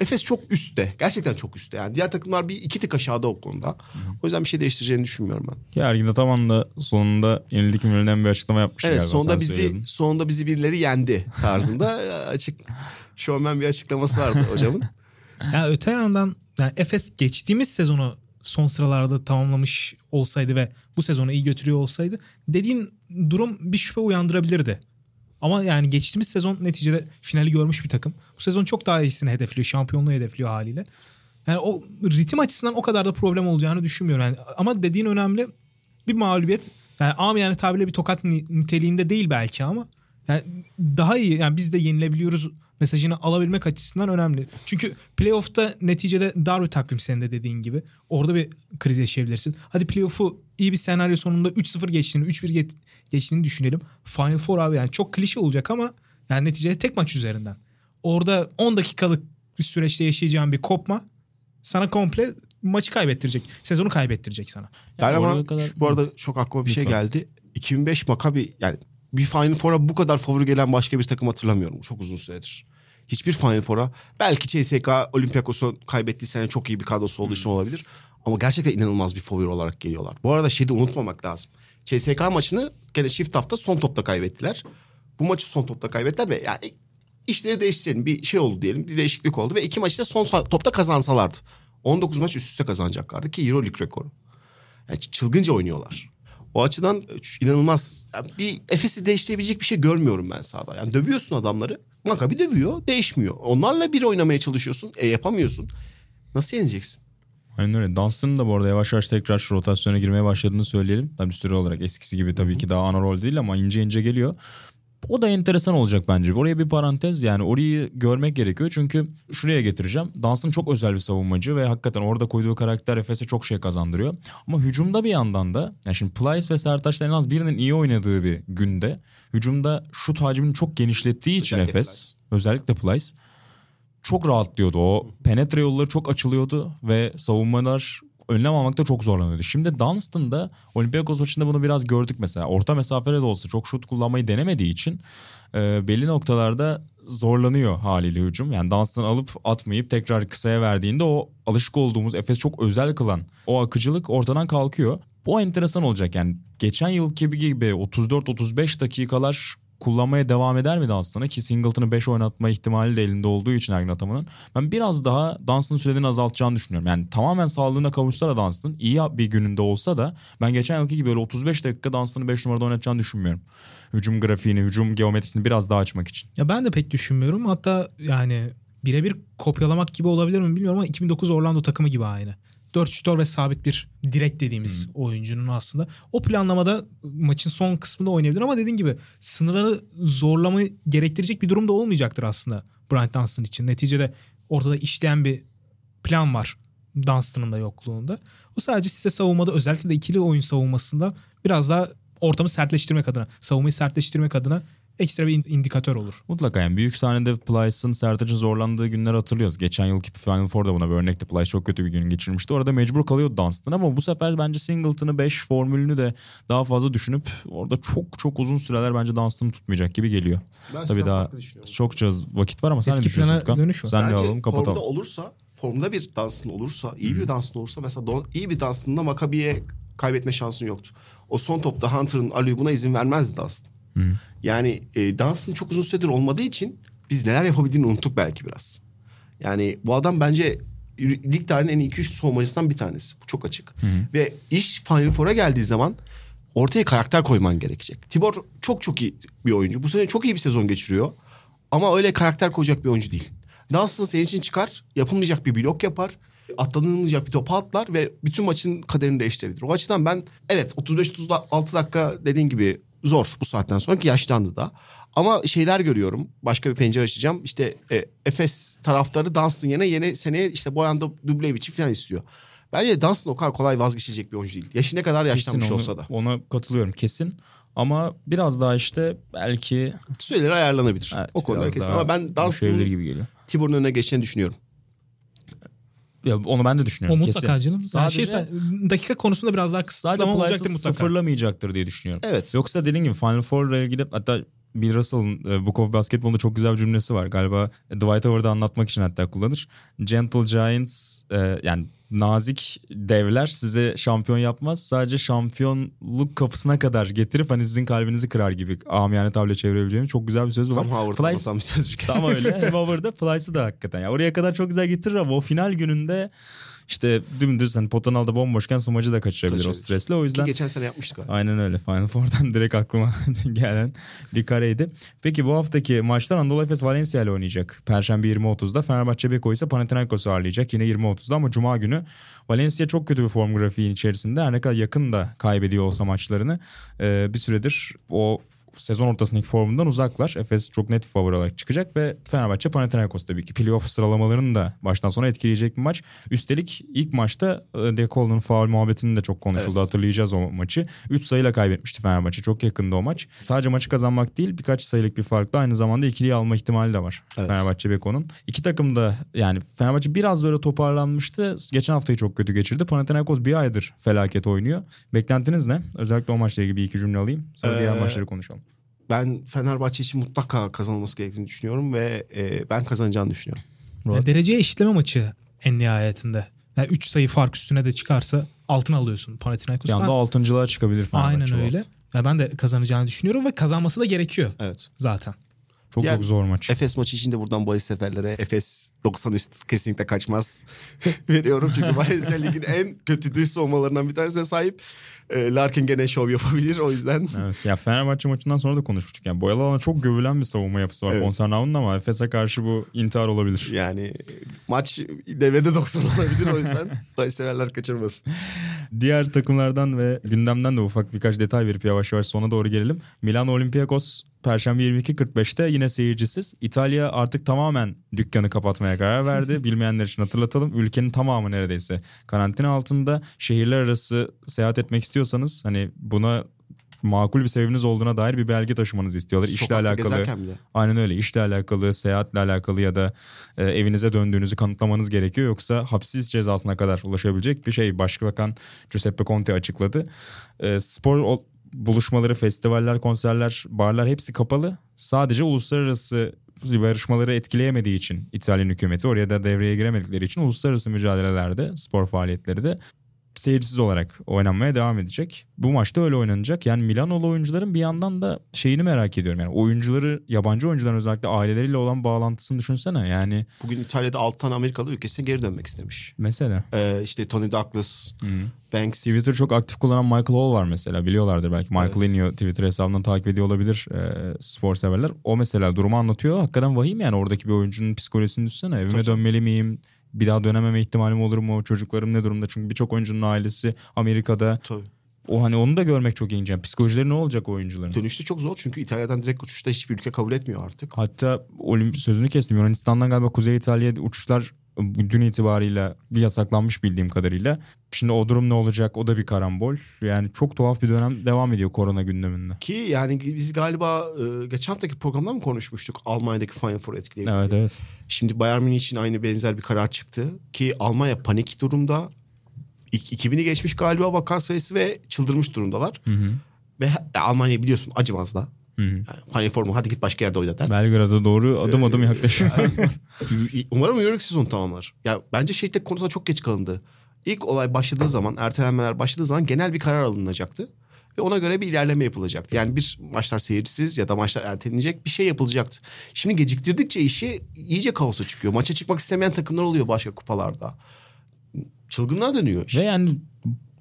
Efes çok üstte. Gerçekten çok üstte. Yani diğer takımlar bir iki tık aşağıda o konuda. O yüzden bir şey değiştireceğini düşünmüyorum ben. Ya Ergin Ataman da sonunda yenilik ünlüğünden bir açıklama yapmış. Evet sonunda bizi birileri yendi tarzında açık şovmen bir açıklaması vardı hocamın. Ya öte yandan yani Efes geçtiğimiz sezonu son sıralarda tamamlamış olsaydı ve bu sezonu iyi götürüyor olsaydı dediğin durum bir şüphe uyandırabilirdi. Ama yani geçtiğimiz sezon neticede finali görmüş bir takım. Bu sezon çok daha iyisini hedefliyor. Şampiyonluğu hedefliyor haliyle. Yani o ritim açısından o kadar da problem olacağını düşünmüyorum. Yani ama dediğin önemli, bir mağlubiyet. Yani amiyane tabirle bir tokat niteliğinde değil belki ama yani daha iyi. Yani biz de yenilebiliyoruz mesajını alabilmek açısından önemli. Çünkü playoff'ta neticede dar bir takvim, senin de dediğin gibi. Orada bir kriz yaşayabilirsin. Hadi playoff'u iyi bir senaryo sonunda 3-0 geçtiğini, 3-1 geçtiğini düşünelim. Final Four abi yani çok klişe olacak ama yani neticede tek maç üzerinden. Orada 10 dakikalık bir süreçte yaşayacağın bir kopma sana komple maçı kaybettirecek. Sezonu kaybettirecek sana. Yani bu arada çok aklıma bir şey geldi. 2005 Makabi yani bir Final Four'a bu kadar favori gelen başka bir takım hatırlamıyorum. Çok uzun süredir. Hiçbir Final Four'a, belki CSK Olympiakos'u kaybettiği sene çok iyi bir kadrosu olduğu için olabilir. Ama gerçekten inanılmaz bir favori olarak geliyorlar. Bu arada şeyi de unutmamak lazım. CSK maçını gene çift hafta son topta kaybettiler. Bu maçı son topta kaybettiler ve yani işleri değiştirelim, bir şey oldu diyelim, bir değişiklik oldu ve iki maçı da son topta kazansalardı 19 maç üst üste kazanacaklardı ki EuroLeague rekoru. Yani çılgınca oynuyorlar. O açıdan inanılmaz. Yani bir Efes'i değiştirebilecek bir şey görmüyorum ben sahada. Yani dövüyorsun adamları. Makabi dövüyor, değişmiyor. Onlarla bir oynamaya çalışıyorsun. Yapamıyorsun. Nasıl yeneceksin? Aynen öyle. Dunston'ın da bu arada yavaş yavaş tekrar şu rotasyona girmeye başladığını söyleyelim. Tabii süre olarak eskisi gibi tabii ki daha ana rol değil ama ince ince geliyor. O da enteresan olacak bence. Oraya bir parantez, yani orayı görmek gerekiyor. Çünkü şuraya getireceğim. Dunston çok özel bir savunmacı ve hakikaten orada koyduğu karakter Efes'e çok şey kazandırıyor. Ama hücumda bir yandan da yani şimdi Pleiss ve Sertaç'la en az birinin iyi oynadığı bir günde hücumda şut hacmini çok genişlettiği için özellikle Efes Pleiss, özellikle Pleiss çok rahatlıyordu. O penetre yolları çok açılıyordu ve savunmalar önlem almakta çok zorlanıyordu. Şimdi Dunston'da Olympiakos maçında bunu biraz gördük mesela. Orta mesafede de olsa çok şut kullanmayı denemediği için belli noktalarda zorlanıyor haliyle hücum. Yani Dunston alıp atmayıp tekrar kısaya verdiğinde o alışık olduğumuz Efes çok özel kılan o akıcılık ortadan kalkıyor. Bu enteresan olacak. Yani geçen yılki gibi 34-35 dakikalar kullanmaya devam eder mi Dunstan'a? Ki Singleton'ı 5 oynatma ihtimali de elinde olduğu için Ergin Ataman'ın. Ben biraz daha Dunstan'ın sürelerini azaltacağını düşünüyorum. Yani tamamen sağlığına kavuşsa da Dunstan, iyi bir gününde olsa da ben geçen yılki gibi öyle 35 dakika Dunstan'ı 5 numarada oynatacağını düşünmüyorum. Hücum grafiğini, hücum geometrisini biraz daha açmak için. Ya ben de pek düşünmüyorum. Hatta yani birebir kopyalamak gibi olabilir mi bilmiyorum ama 2009 Orlando takımı gibi aynı. 4 şutör ve sabit bir direkt dediğimiz oyuncunun aslında. O planlamada maçın son kısmında oynayabilir ama dediğin gibi sınırları zorlamayı gerektirecek bir durum da olmayacaktır aslında Bryant Dunstan için. Neticede ortada işleyen bir plan var Dunstan'ın da yokluğunda. O sadece size savunmada, özellikle de ikili oyun savunmasında biraz daha ortamı sertleştirmek adına, savunmayı sertleştirmek adına ekstra bir indikatör olur. Mutlaka yani büyük sahnede Pleiss'in Sertaç'ın zorlandığı günleri hatırlıyoruz. Geçen yılki Final Four'da buna bir örnekti. Pleiss çok kötü bir gün geçirmişti. Orada mecbur kalıyordu Dunstan ama bu sefer bence Singleton'ı 5 formülünü de daha fazla düşünüp orada çok çok uzun süreler bence Dunstan'ı tutmayacak gibi geliyor. Ben tabii daha çokça vakit var ama sen ne düşünüyorsun Utkan? Sen de alalım, kapatalım. Formda olursa, formda bir Dunstan olursa, iyi bir Dunstan olursa mesela iyi bir Dunstan'la Makabi'ye kaybetme şansın yoktu. O son topta Hunter'ın Ali'yi buna izin vermezdi Dunstan. Yani Dunstan çok uzun süredir olmadığı için biz neler yapabildiğini unuttuk belki biraz. Yani bu adam bence lig tarihinin en iyi 2-3 savunmacısından bir tanesi. Bu çok açık. Ve iş Final Four'a geldiği zaman ortaya karakter koyman gerekecek. Tibor çok çok iyi bir oyuncu. Bu sene çok iyi bir sezon geçiriyor. Ama öyle karakter koyacak bir oyuncu değil. Dunstan senin için çıkar, yapılmayacak bir blok yapar, atlanılmayacak bir topa atlar ve bütün maçın kaderini değiştirebilir. O açıdan ben evet 35-36 dakika dediğin gibi zor bu saatten sonra ki yaşlandı da. Ama şeyler görüyorum. Başka bir pencere açacağım. İşte Efes taraftarı Dunstan yerine yeni seneye işte Bojan Dubljević'i falan istiyor. Bence Dunstan o kadar kolay vazgeçilecek bir oyuncu değil. Yaşı ne kadar yaşlanmış kesin olsa da. Ona katılıyorum kesin. Ama biraz daha işte belki süreleri ayarlanabilir. Evet, o konuda kesin. Ama ben Dunstan'ın Tibor'un önüne geçeceğini düşünüyorum. Ya onu ben de düşünüyorum. O mutlaka kesin. Canım. Sadece dakika konusunda biraz daha kısıtlama olacaktır mutlaka. Sıfırlamayacaktır diye düşünüyorum. Evet. Yoksa dediğim gibi Final Four'la ilgili hatta Bill Russell'ın Book of Basketball'da çok güzel bir cümlesi var. Galiba Dwight Howard'ı anlatmak için hatta kullanır. Gentle Giants, yani nazik devler size şampiyon yapmaz. Sadece şampiyonluk kapısına kadar getirip hani sizin kalbinizi kırar gibi amiyane tablo çevirebileceğimiz çok güzel bir söz var. Tam Howard'dan tam bir söz. Tam öyle. Howard'da Plyce'ı da hakikaten. Yani oraya kadar çok güzel getirir ama o final gününde işte dümdüz hani Potanal'da bomboşken smacı da kaçırabilir o stresle. O yüzden ki geçen sene yapmıştık. Aynen öyle. Final Four'dan direkt aklıma gelen bir kareydi. Peki bu haftaki maçlar Anadolu Efes Valencia ile oynayacak. Perşembe 20.30'da. Fenerbahçe Beko ise Panathinaikos'u ağırlayacak. Yine 20.30'da ama Cuma günü. Valencia çok kötü bir form grafiğin içerisinde. Her ne kadar yakın da kaybediyor olsa maçlarını. Bir süredir o sezon ortasındaki formundan uzaklar. Efes çok net favori olarak çıkacak ve Fenerbahçe Panathinaikos tabii ki playoff sıralamalarını da baştan sona etkileyecek bir maç. Üstelik ilk maçta De Colo'nun faul muhabbetinin de çok konuşuldu. Evet. Hatırlayacağız o maçı. 3 sayıyla kaybetmişti Fenerbahçe. Çok yakında o maç. Sadece maçı kazanmak değil, birkaç sayılık bir farkla aynı zamanda ikiliyi alma ihtimali de var. Evet. Fenerbahçe Beko'nun. İki takım da yani Fenerbahçe biraz böyle toparlanmıştı. Geçen haftayı çok kötü geçirdi. Panathinaikos bir aydır felaket oynuyor. Beklentiniz ne? Özellikle o maçla ilgili bir iki cümle alayım. Sonra diğer maçları konuşalım. Ben Fenerbahçe için mutlaka kazanılması gerektiğini düşünüyorum ve ben kazanacağını düşünüyorum. Dereceye eşitleme maçı en nihayetinde. Yani 3 sayı fark üstüne de çıkarsa altın alıyorsun Panathinaikos'tan. Yanda 6.'lığa çıkabilir Fenerbahçe. Aynen öyle. Ya ben de kazanacağını düşünüyorum ve kazanması da gerekiyor. Evet. Zaten. Çok çok zor maç. Efes maçı için de buradan bahis seferlere Efes 93 kesinlikle kaçmaz veriyorum. Çünkü Valencia Ligi'nin en kötü dış savunmalarından bir tanesine sahip. Larkin gene şov yapabilir o yüzden. Evet ya, Fenerbahçe maçından sonra da konuşmuştuk. Yani boyalı alana çok gövülen bir savunma yapısı var. Evet. Konsernaun'un ama Efes'e karşı bu intihar olabilir. Yani maç devrede 90 olabilir o yüzden bahis severler kaçırmasın. Diğer takımlardan ve gündemden de ufak birkaç detay verip yavaş yavaş sona doğru gelelim. Milano Olympiakos Perşembe 22.45'te yine seyircisiz. İtalya artık tamamen dükkanı kapatmaya karar verdi. Bilmeyenler için hatırlatalım. Ülkenin tamamı neredeyse karantina altında. Şehirler arası seyahat etmek istiyorsanız hani buna makul bir sebebiniz olduğuna dair bir belge taşımanızı istiyorlar. İşle alakalı. Aynen öyle. İşle alakalı, seyahatle alakalı ya da evinize döndüğünüzü kanıtlamanız gerekiyor. Yoksa hapis cezasına kadar ulaşabilecek bir şey. Başbakan Giuseppe Conte açıkladı. Spor buluşmaları, festivaller, konserler, barlar hepsi kapalı. Sadece uluslararası yarışmaları etkileyemediği için İtalyan hükümeti, oraya da devreye giremedikleri için uluslararası mücadelelerde, spor faaliyetleri de seyircisiz olarak oynanmaya devam edecek. Bu maçta öyle oynanacak. Yani Milanolu oyuncuların bir yandan da şeyini merak ediyorum. Yani oyuncuları, yabancı oyuncuların özellikle aileleriyle olan bağlantısını düşünsene. Yani bugün İtalya'da 6 tane Amerikalı ülkesine geri dönmek istemiş. Mesela. İşte Tony Douglas, Banks. Twitter'ı çok aktif kullanan Michael Hall var mesela. Biliyorlardır belki. Michael Inyo Twitter hesabından takip ediyor olabilir spor severler. O mesela durumu anlatıyor. Hakikaten vahim yani oradaki bir oyuncunun psikolojisini düşünsene. Evime dönmeli miyim? Bir daha dönememe ihtimalim olur mu? Çocuklarım ne durumda? Çünkü birçok oyuncunun ailesi Amerika'da. Tabii. O hani onu da görmek çok ince. Psikolojileri ne olacak oyuncuların? Dönüşte çok zor çünkü İtalya'dan direkt uçuşta hiçbir ülke kabul etmiyor artık. Hatta sözünü kestim. Yunanistan'dan galiba Kuzey İtalya'ya uçuşlar dün itibariyle yasaklanmış bildiğim kadarıyla. Şimdi o durum ne olacak? O da bir karambol. Yani çok tuhaf bir dönem devam ediyor korona gündeminde. Ki yani biz galiba geçen haftaki programda mı konuşmuştuk? Almanya'daki Final Four etkileyebilir. Evet evet. Şimdi Bayern Münih için aynı benzer bir karar çıktı. Ki Almanya panik durumda. 2000'i geçmiş galiba vaka sayısı ve çıldırmış durumdalar. Hı hı. Ve Almanya biliyorsun acımaz da. Yani Final Four'u hadi git başka yerde oyna der. Belgrad'a doğru adım adım yaklaşıyor. Umarım EuroLeague sezonu tamamlar. Ya bence tek konusunda çok geç kalındı. İlk olay başladığı zaman, ertelenmeler başladığı zaman genel bir karar alınacaktı. Ve ona göre bir ilerleme yapılacaktı. Yani bir maçlar seyircisiz ya da maçlar ertelenecek bir şey yapılacaktı. Şimdi geciktirdikçe işi iyice kaosa çıkıyor. Maça çıkmak istemeyen takımlar oluyor başka kupalarda. Çılgınlığa dönüyor iş. Ve yani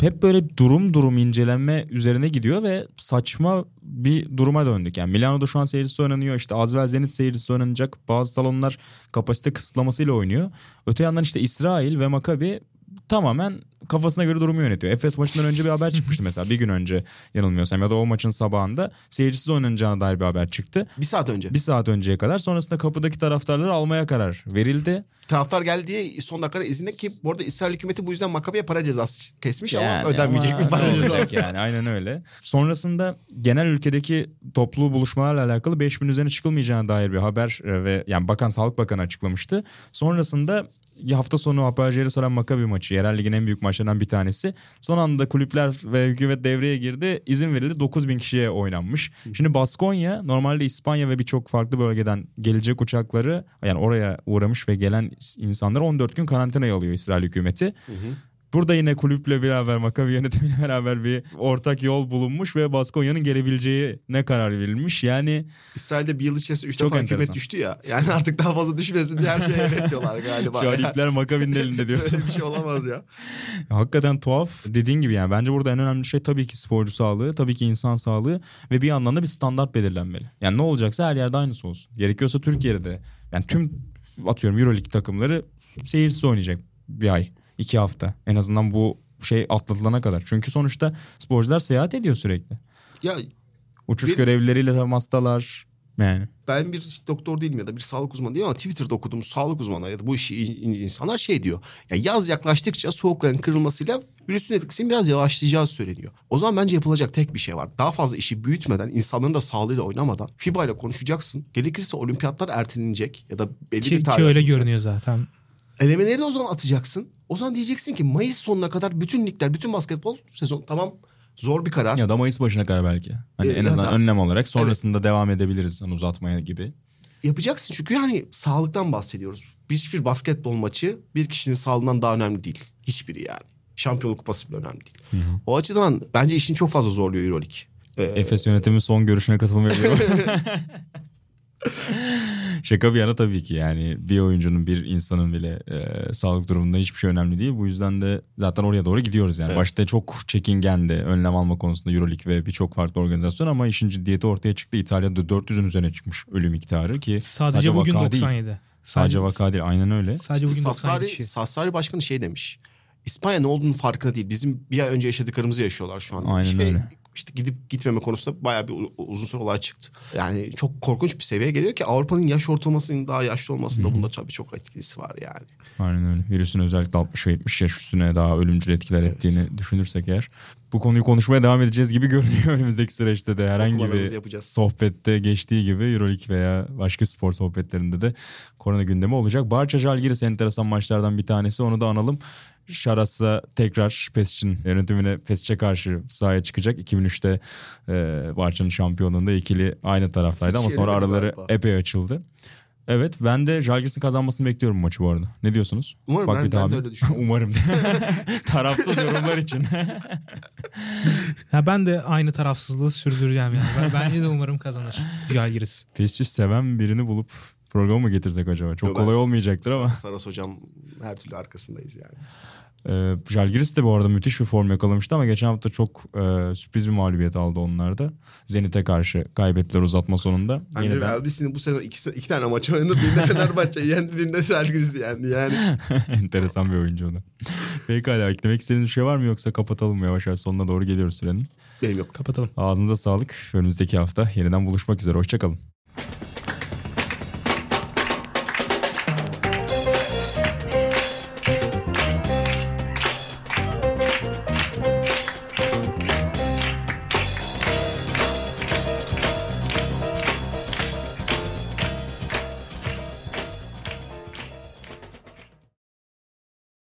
hep böyle durum incelenme üzerine gidiyor ve saçma bir duruma döndük. Yani Milano'da şu an seyircisi oynanıyor. İşte Azvel Zenit seyircisi oynanacak. Bazı salonlar kapasite kısıtlamasıyla oynuyor. Öte yandan işte İsrail ve Makabi tamamen kafasına göre durumu yönetiyor. Efes maçından önce bir haber çıkmıştı mesela. Bir gün önce yanılmıyorsam ya da o maçın sabahında seyircisiz oynanacağına dair bir haber çıktı. Bir saat önceye kadar. Sonrasında kapıdaki taraftarları almaya karar verildi. Taraftar geldi diye son dakikada izinde ki bu arada İsrail hükümeti bu yüzden Makabi'ye para cezası kesmiş yani, ama ödenmeyecek ama bir para cezası. Yani aynen öyle. Sonrasında genel ülkedeki toplu buluşmalarla alakalı 5000 üzerine çıkılmayacağına dair bir haber ve yani Sağlık Bakanı açıklamıştı. Sonrasında hafta sonu Haberci'ye soran Makabi maçı. Yerel ligin en büyük maçlarından bir tanesi. Son anda kulüpler ve hükümet devreye girdi. İzin verildi. 9000 kişiye oynanmış. Şimdi Baskonya normalde İspanya ve birçok farklı bölgeden gelecek uçakları yani oraya uğramış ve gelen insanları 14 gün karantinaya alıyor İsrail hükümeti. Burada yine kulüple beraber Makabi yönetimiyle beraber bir ortak yol bulunmuş ve Baskonya'nın gelebileceğine karar verilmiş. Yani İsrail'de bir yıl içerisinde 3 defa hükümet düştü ya. Yani artık daha fazla düşmesin diye her şeye evet diyorlar galiba. Şu an ipler Makabi'nin elinde diyorsun. Böyle bir şey olamaz ya. Hakikaten tuhaf. Dediğin gibi yani bence burada en önemli şey tabii ki sporcu sağlığı, tabii ki insan sağlığı ve bir yandan da bir standart belirlenmeli. Yani ne olacaksa her yerde aynısı olsun. Gerekiyorsa Türkiye'de yani tüm atıyorum EuroLeague takımları seyirsiz oynayacak bir ay. 2 hafta en azından bu şey atlatılana kadar. Çünkü sonuçta sporcular seyahat ediyor sürekli. Ya uçuş görevlileriyle temastalar yani. Ben bir doktor değilim ya da bir sağlık uzmanı değilim ama Twitter'da okuduğumuz sağlık uzmanları ya da bu işi insanlar şey diyor. Ya yaz yaklaştıkça soğukların kırılmasıyla virüsün etkisinin biraz yavaşlayacağı söyleniyor. O zaman bence yapılacak tek bir şey var. Daha fazla işi büyütmeden, insanların da sağlığıyla oynamadan FIBA ile konuşacaksın. Gerekirse olimpiyatlar ertelenecek ya da belli bir tarih. Ki öyle görünüyor zaten. Elemeleri de o zaman atacaksın. O zaman diyeceksin ki Mayıs sonuna kadar bütün ligler, bütün basketbol sezon tamam zor bir karar. Ya da Mayıs başına kadar belki. Hani en azından önlem olarak sonrasında devam edebiliriz hani uzatmaya gibi. Yapacaksın çünkü yani sağlıktan bahsediyoruz. Hiçbir basketbol maçı bir kişinin sağlığından daha önemli değil. Hiçbiri yani. Şampiyonluk kupası bile önemli değil. Hı-hı. O açıdan bence işin çok fazla zorluyor EuroLeague. Efes yönetimi son görüşüne katılmayabiliyor. Şaka bir yana tabii ki yani bir oyuncunun, bir insanın bile sağlık durumunda hiçbir şey önemli değil. Bu yüzden de zaten oraya doğru gidiyoruz yani. Evet. Başta çok çekingendi önlem alma konusunda EuroLeague ve birçok farklı organizasyon ama işin ciddiyeti ortaya çıktı. İtalya'da 400'ün üzerine çıkmış ölü miktarı ki sadece bugün 97. Sadece vaka değil, aynen öyle. Sadece bugün 97 kişi. Sassari başkanı şey demiş. İspanya ne olduğunu farkında değil. Bizim bir ay önce yaşadıklarımızı yaşıyorlar şu an. Aynen işte, öyle. İşte gidip gitmeme konusunda bayağı bir uzun süre olay çıktı. Yani çok korkunç bir seviyeye geliyor ki Avrupa'nın yaş ortalamasının daha yaşlı olmasında bunda tabii çok etkisi var yani. Aynen öyle. Virüsün özellikle 60 ve 70 yaş üstüne daha ölümcül etkiler ettiğini düşünürsek eğer. Bu konuyu konuşmaya devam edeceğiz gibi görünüyor önümüzdeki süreçte de. Herhangi bir sohbette geçtiği gibi EuroLeague veya başka spor sohbetlerinde de korona gündemi olacak. Barça-Žalgiris enteresan maçlardan bir tanesi, onu da analım. Şaras'a tekrar PES'in yönetimine, PES'e karşı sahaya çıkacak. 2003'te Barça'nın şampiyonluğunda ikili aynı taraftaydı ama sonra araları epey açıldı. Evet, ben de Žalgiris'in kazanmasını bekliyorum bu maçı bu arada. Ne diyorsunuz? Umarım, ben de öyle düşünüyorum. Umarım. Tarafsız yorumlar için. Ya ben de aynı tarafsızlığı sürdüreceğim yani. Bence de umarım kazanır Žalgiris. PES'i seven birini bulup programı mı getirsek acaba? Çok kolay olmayacaktır ama. Saras hocam her türlü arkasındayız yani. Žalgiris de bu arada müthiş bir form yakalamıştı ama geçen hafta çok sürpriz bir mağlubiyet aldı onlar da. Zenit'e karşı kaybettiler uzatma sonunda. Andrew Elbis'in bu sene iki tane maç oynadı. Birinde Fenerbahçe'yi yendi, birinde Žalgiris'i yendi yani. Enteresan bir oyuncu o da. Pekala, eklemek istediğiniz bir şey var mı yoksa kapatalım yavaş yavaş, sonuna doğru geliyoruz sürenin. Benim yok. Kapatalım. Ağzınıza sağlık. Önümüzdeki hafta yeniden buluşmak üzere. Hoşçakalın.